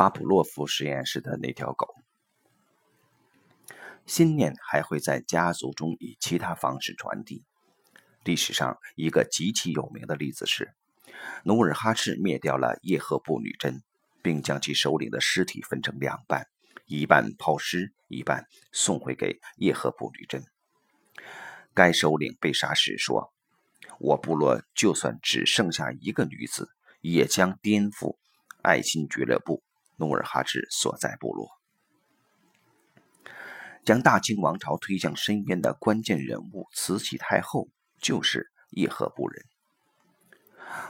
巴甫洛夫实验室的那条狗。信念还会在家族中以其他方式传递。历史上一个极其有名的例子是，努尔哈赤灭掉了叶赫布女真，并将其首领的尸体分成两半，一半抛尸，一半送回给叶赫布女真。该首领被杀时说，我部落就算只剩下一个女子，也将颠覆爱新俱乐部努尔哈赤所在部落。将大清王朝推向深渊的关键人物慈禧太后就是叶赫部人。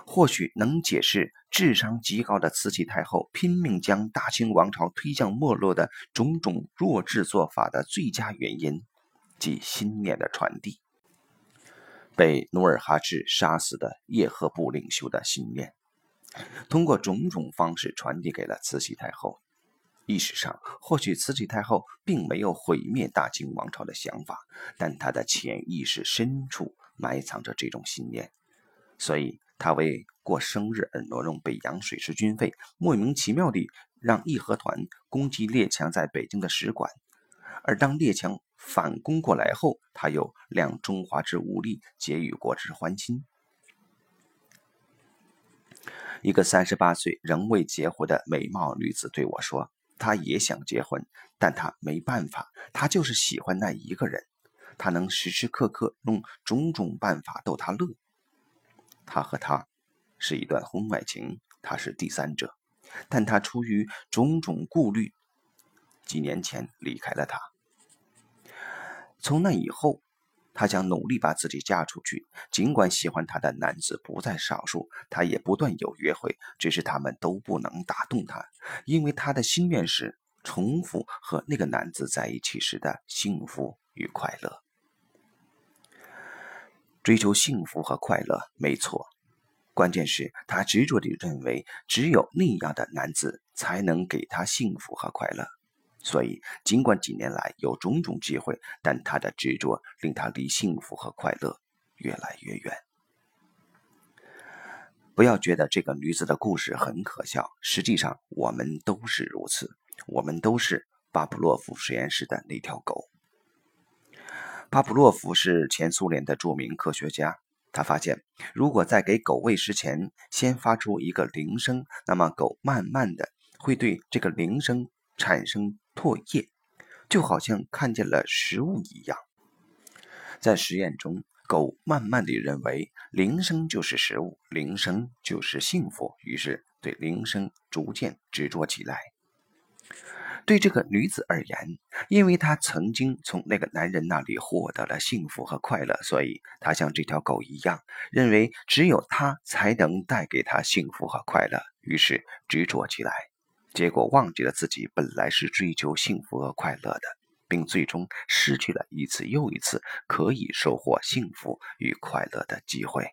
或许能解释智商极高的慈禧太后拼命将大清王朝推向没落的种种弱智做法的最佳原因，即信念的传递。被努尔哈赤杀死的叶赫部领袖的信念，通过种种方式传递给了慈禧太后。意识上，或许慈禧太后并没有毁灭大清王朝的想法，但她的潜意识深处埋藏着这种信念，所以她为过生日而挪用北洋水师军费，莫名其妙地让义和团攻击列强在北京的使馆，而当列强反攻过来后，她又量中华之无力，解与国之欢心。一个38岁仍未结婚的美貌女子对我说，她也想结婚，但她没办法，她就是喜欢那一个人，她能时时刻刻用种种办法逗她乐。她和他是一段婚外情，她是第三者，但她出于种种顾虑，几年前离开了他。从那以后，她想努力把自己嫁出去，尽管喜欢她的男子不在少数，她也不断有约会，只是他们都不能打动她，因为她的心愿是重复和那个男子在一起时的幸福与快乐。追求幸福和快乐没错，关键是她执着地认为只有那样的男子才能给她幸福和快乐，所以尽管几年来有种种机会，但他的执着令他离幸福和快乐越来越远。不要觉得这个女子的故事很可笑，实际上我们都是如此，我们都是巴甫洛夫实验室的那条狗。巴甫洛夫是前苏联的著名科学家，他发现如果在给狗喂食前先发出一个铃声，那么狗慢慢的会对这个铃声产生唾液，就好像看见了食物一样。在实验中，狗慢慢地认为铃声就是食物，铃声就是幸福，于是对铃声逐渐执着起来。对这个女子而言，因为她曾经从那个男人那里获得了幸福和快乐，所以她像这条狗一样，认为只有她才能带给她幸福和快乐，于是执着起来。结果忘记了自己本来是追求幸福和快乐的，并最终失去了一次又一次可以收获幸福与快乐的机会。